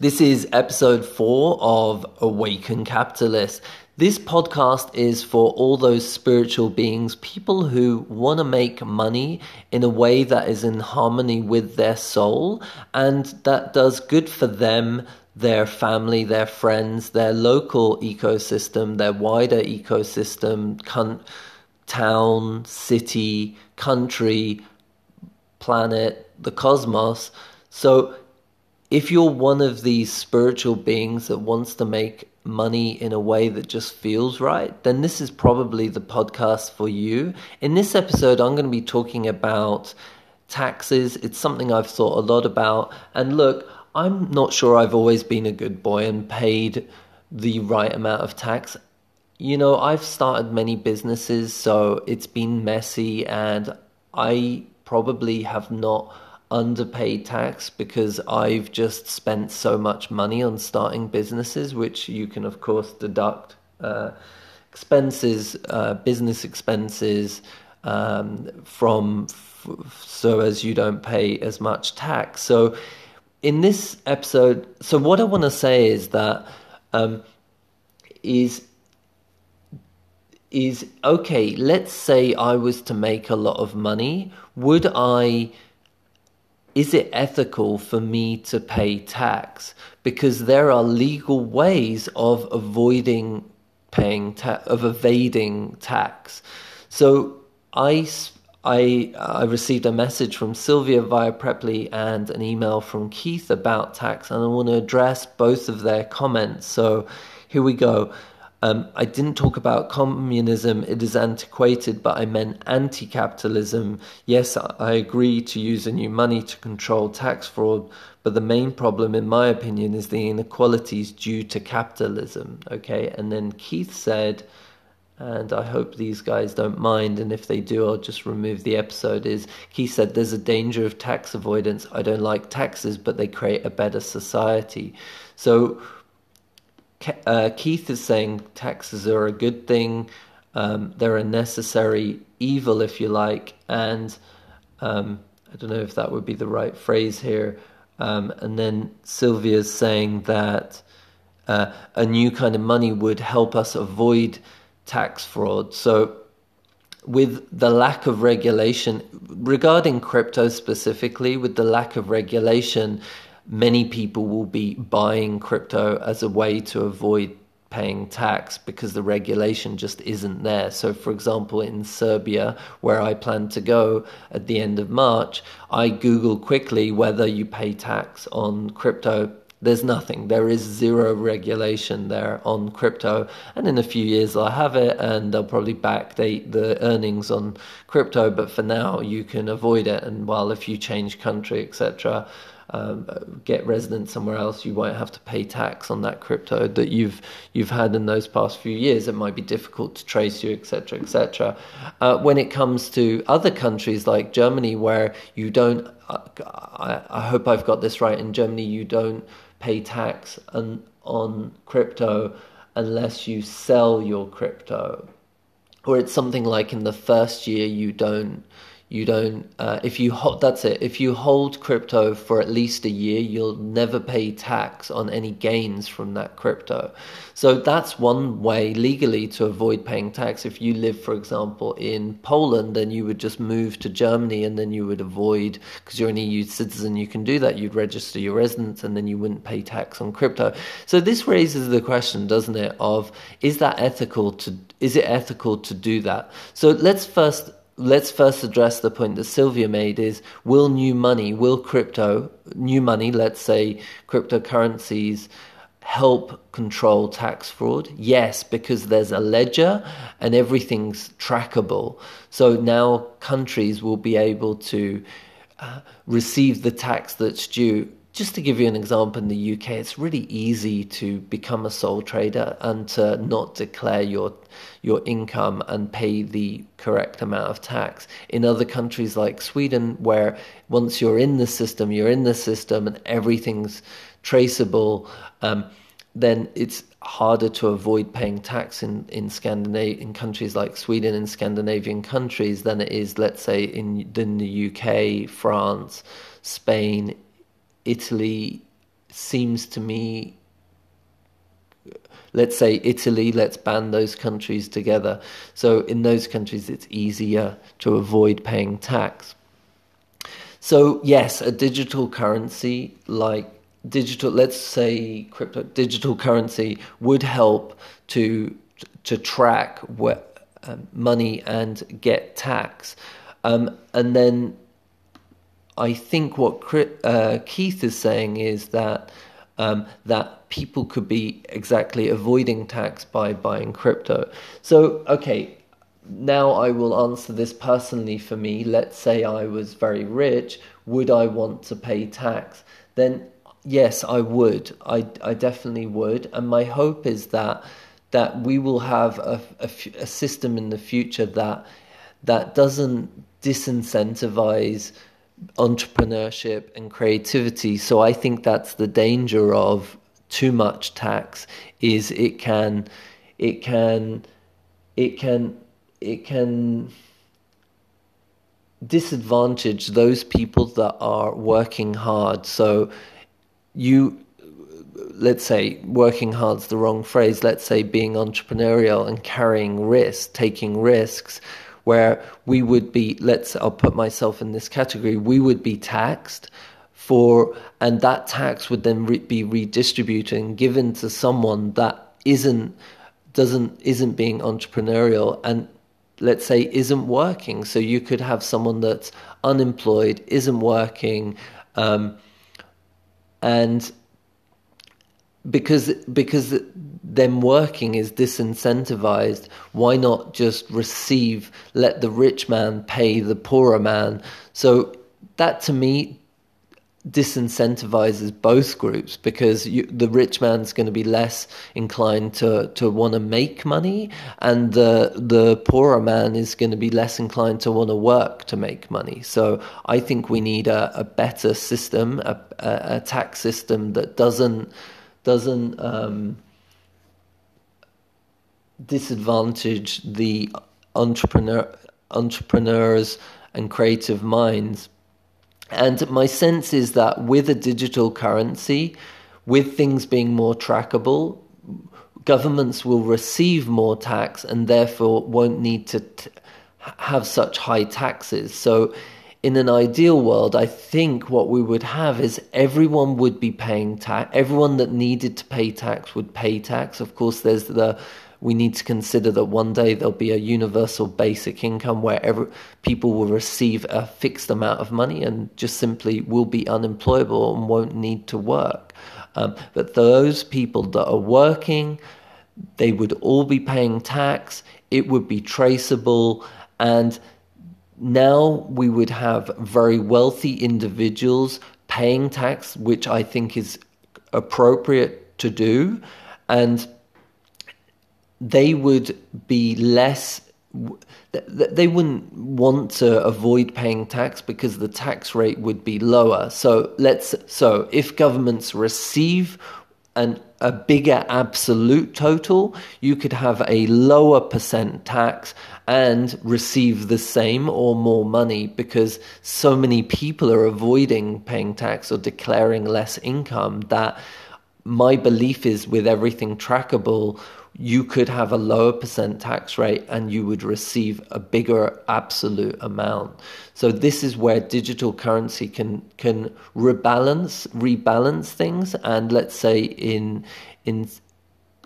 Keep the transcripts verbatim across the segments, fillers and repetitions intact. This is episode four of Awaken Capitalist. This podcast is for all those spiritual beings, people who want to make money in a way that is in harmony with their soul and that does good for them, their family, their friends, their local ecosystem, their wider ecosystem, con- town, city, country, planet, the cosmos. So if you're one of these spiritual beings that wants to make money in a way that just feels right, then this is probably the podcast for you. In this episode, I'm going to be talking about taxes. It's something I've thought a lot about. And look, I'm not sure I've always been a good boy and paid the right amount of tax. You know, I've started many businesses, so it's been messy, and I probably have not underpaid tax because I've just spent so much money on starting businesses, which you can of course deduct uh, expenses, uh, business expenses um, from, f- so as you don't pay as much tax. So in this episode, so what I want to say is that um, is is okay, let's say I was to make a lot of money, would I is it ethical for me to pay tax? Because there are legal ways of avoiding paying ta- of evading tax. So I, I, I received a message from Sylvia via Preply and an email from Keith about tax, and I want to address both of their comments. So here we go. Um, I didn't talk about communism, it is antiquated, but I meant anti-capitalism. Yes, I agree to use a new money to control tax fraud, but the main problem, in my opinion, is the inequalities due to capitalism. Okay, and then Keith said, and I hope these guys don't mind, and if they do, I'll just remove the episode, is Keith said, there's a danger of tax avoidance. I don't like taxes, but they create a better society. So Uh, Keith is saying taxes are a good thing, um, they're a necessary evil, if you like, and um, I don't know if that would be the right phrase here, um, and then Sylvia's saying that uh, a new kind of money would help us avoid tax fraud. So with the lack of regulation, regarding crypto specifically, with the lack of regulation, many people will be buying crypto as a way to avoid paying tax because the regulation just isn't there. So, for example, in Serbia, where I plan to go at the end of March, I Google quickly whether you pay tax on crypto. There's nothing. There is zero regulation there on crypto. And in a few years, I'll have it and they'll probably backdate the earnings on crypto. But for now, you can avoid it. And while if you change country, et cetera, Um, get resident somewhere else, you won't have to pay tax on that crypto that you've you've had in those past few years. It might be difficult to trace you, et cetera, et cetera. Uh, when it comes to other countries like Germany, where you don't, uh, I, I hope I've got this right. In Germany, you don't pay tax on, on crypto unless you sell your crypto, or it's something like in the first year you don't. You don't, uh, if you hold, that's it. If you hold crypto for at least a year, you'll never pay tax on any gains from that crypto. So that's one way legally to avoid paying tax. If you live, for example, in Poland, then you would just move to Germany and then you would avoid, because you're an E U citizen, you can do that. You'd register your residence and then you wouldn't pay tax on crypto. So this raises the question, doesn't it, of is that ethical to, is it ethical to do that? So let's first Let's first address the point that Sylvia made is, will new money, will crypto, new money, let's say cryptocurrencies, help control tax fraud? Yes, because there's a ledger and everything's trackable. So now countries will be able to uh, receive the tax that's due. Just to give you an example, in the U K, it's really easy to become a sole trader and to not declare your your income and pay the correct amount of tax. In other countries like Sweden, where once you're in the system, you're in the system and everything's traceable, um, then it's harder to avoid paying tax in, in Scandinavia, in countries like Sweden and Scandinavian countries than it is, let's say, in, in the U K, France, Spain, Italy, seems to me, let's say Italy, let's ban those countries together. So in those countries, it's easier to avoid paying tax. So yes, a digital currency like digital, let's say crypto, digital currency would help to to track where, um, money and get tax. Um, and then I think what uh, Keith is saying is that um, that people could be exactly avoiding tax by buying crypto. So okay. Now I will answer this personally for me. Let's say I was very rich. Would I want to pay tax? Then yes, I would. I, I definitely would. And my hope is that that we will have a, a, a system in the future that that doesn't disincentivize entrepreneurship and creativity. So I think that's the danger of too much tax, is it can it can it can it can disadvantage those people that are working hard. So you, let's say working hard's the wrong phrase, let's say being entrepreneurial and carrying risks, taking risks, where we would be, let's, I'll put myself in this category, we would be taxed for, and that tax would then re- be redistributed and given to someone that isn't, doesn't, isn't being entrepreneurial and, let's say, isn't working. So you could have someone that's unemployed, isn't working, um, and because because them working is disincentivized, why not just receive, let the rich man pay the poorer man? So that to me disincentivizes both groups, because you, the rich man's going to be less inclined to to want to make money, and the the poorer man is going to be less inclined to want to work to make money. So I think we need a, a better system, a, a, a tax system that doesn't doesn't um, disadvantage the entrepreneur entrepreneurs and creative minds. And my sense is that with a digital currency, with things being more trackable, governments will receive more tax and therefore won't need to t- have such high taxes. So in an ideal world, I think what we would have is everyone would be paying tax. Everyone that needed to pay tax would pay tax. Of course, there's the we need to consider that one day there'll be a universal basic income where every, people will receive a fixed amount of money and just simply will be unemployable and won't need to work. Um, but those people that are working, they would all be paying tax. It would be traceable. And now we would have very wealthy individuals paying tax, which I think is appropriate to do. And they would be less, they wouldn't want to avoid paying tax because the tax rate would be lower. So let's, so if governments receive an, a bigger absolute total, you could have a lower percent tax and receive the same or more money because so many people are avoiding paying tax or declaring less income that my belief is with everything trackable, you could have a lower percent tax rate and you would receive a bigger absolute amount. So this is where digital currency can can rebalance, rebalance things. And let's say in in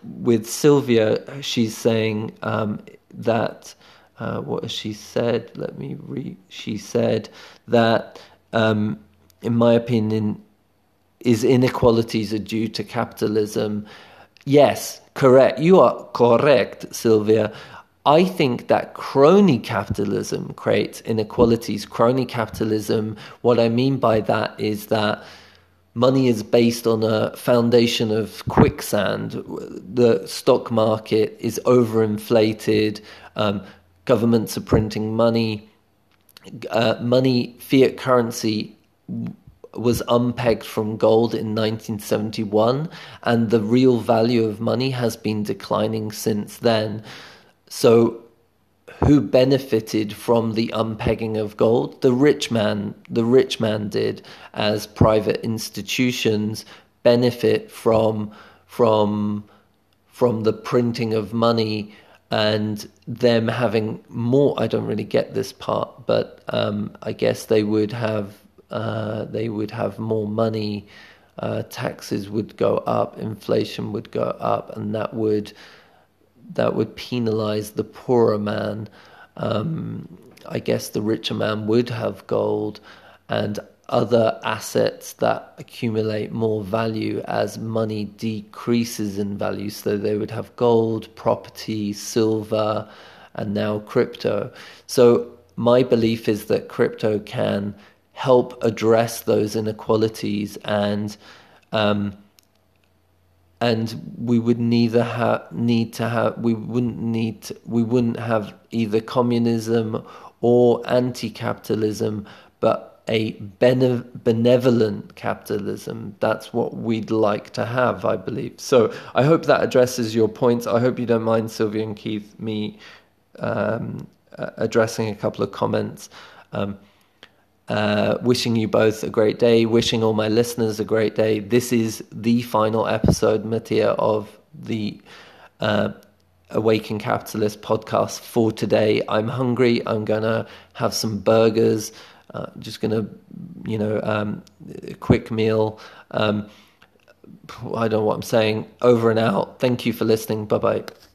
with Sylvia, she's saying um, that uh, what has she said? Let me read. She said that, um, in my opinion, is inequalities are due to capitalism. Yes, correct. You are correct, Sylvia. I think that crony capitalism creates inequalities. Crony capitalism, what I mean by that is that money is based on a foundation of quicksand. The stock market is overinflated. Um, governments are printing money. Uh, money, fiat currency, was unpegged from gold in nineteen seventy-one, and the real value of money has been declining since then. So who benefited from the unpegging of gold? The rich man, the rich man did, as private institutions benefit from from from the printing of money and them having more. I don't really get this part, but um, I guess they would have uh, they would have more money. Uh, taxes would go up, inflation would go up, and that would that would penalize the poorer man. Um, I guess the richer man would have gold and other assets that accumulate more value as money decreases in value. So they would have gold, property, silver, and now crypto. So my belief is that crypto can help address those inequalities, and um, and we would neither ha- need to have we wouldn't need to, we wouldn't have either communism or anti-capitalism, but a bene- benevolent capitalism. That's what we'd like to have, I believe. So I hope that addresses your points. I hope you don't mind, Sylvia and Keith, me um, addressing a couple of comments. Um, Uh, wishing you both a great day, wishing all my listeners a great day. This is the final episode, Mattia, of the uh, Awaken Capitalist podcast for today. I'm hungry. I'm going to have some burgers. Uh, just going to, you know, um, a quick meal. Um, I don't know what I'm saying. Over and out. Thank you for listening. Bye-bye.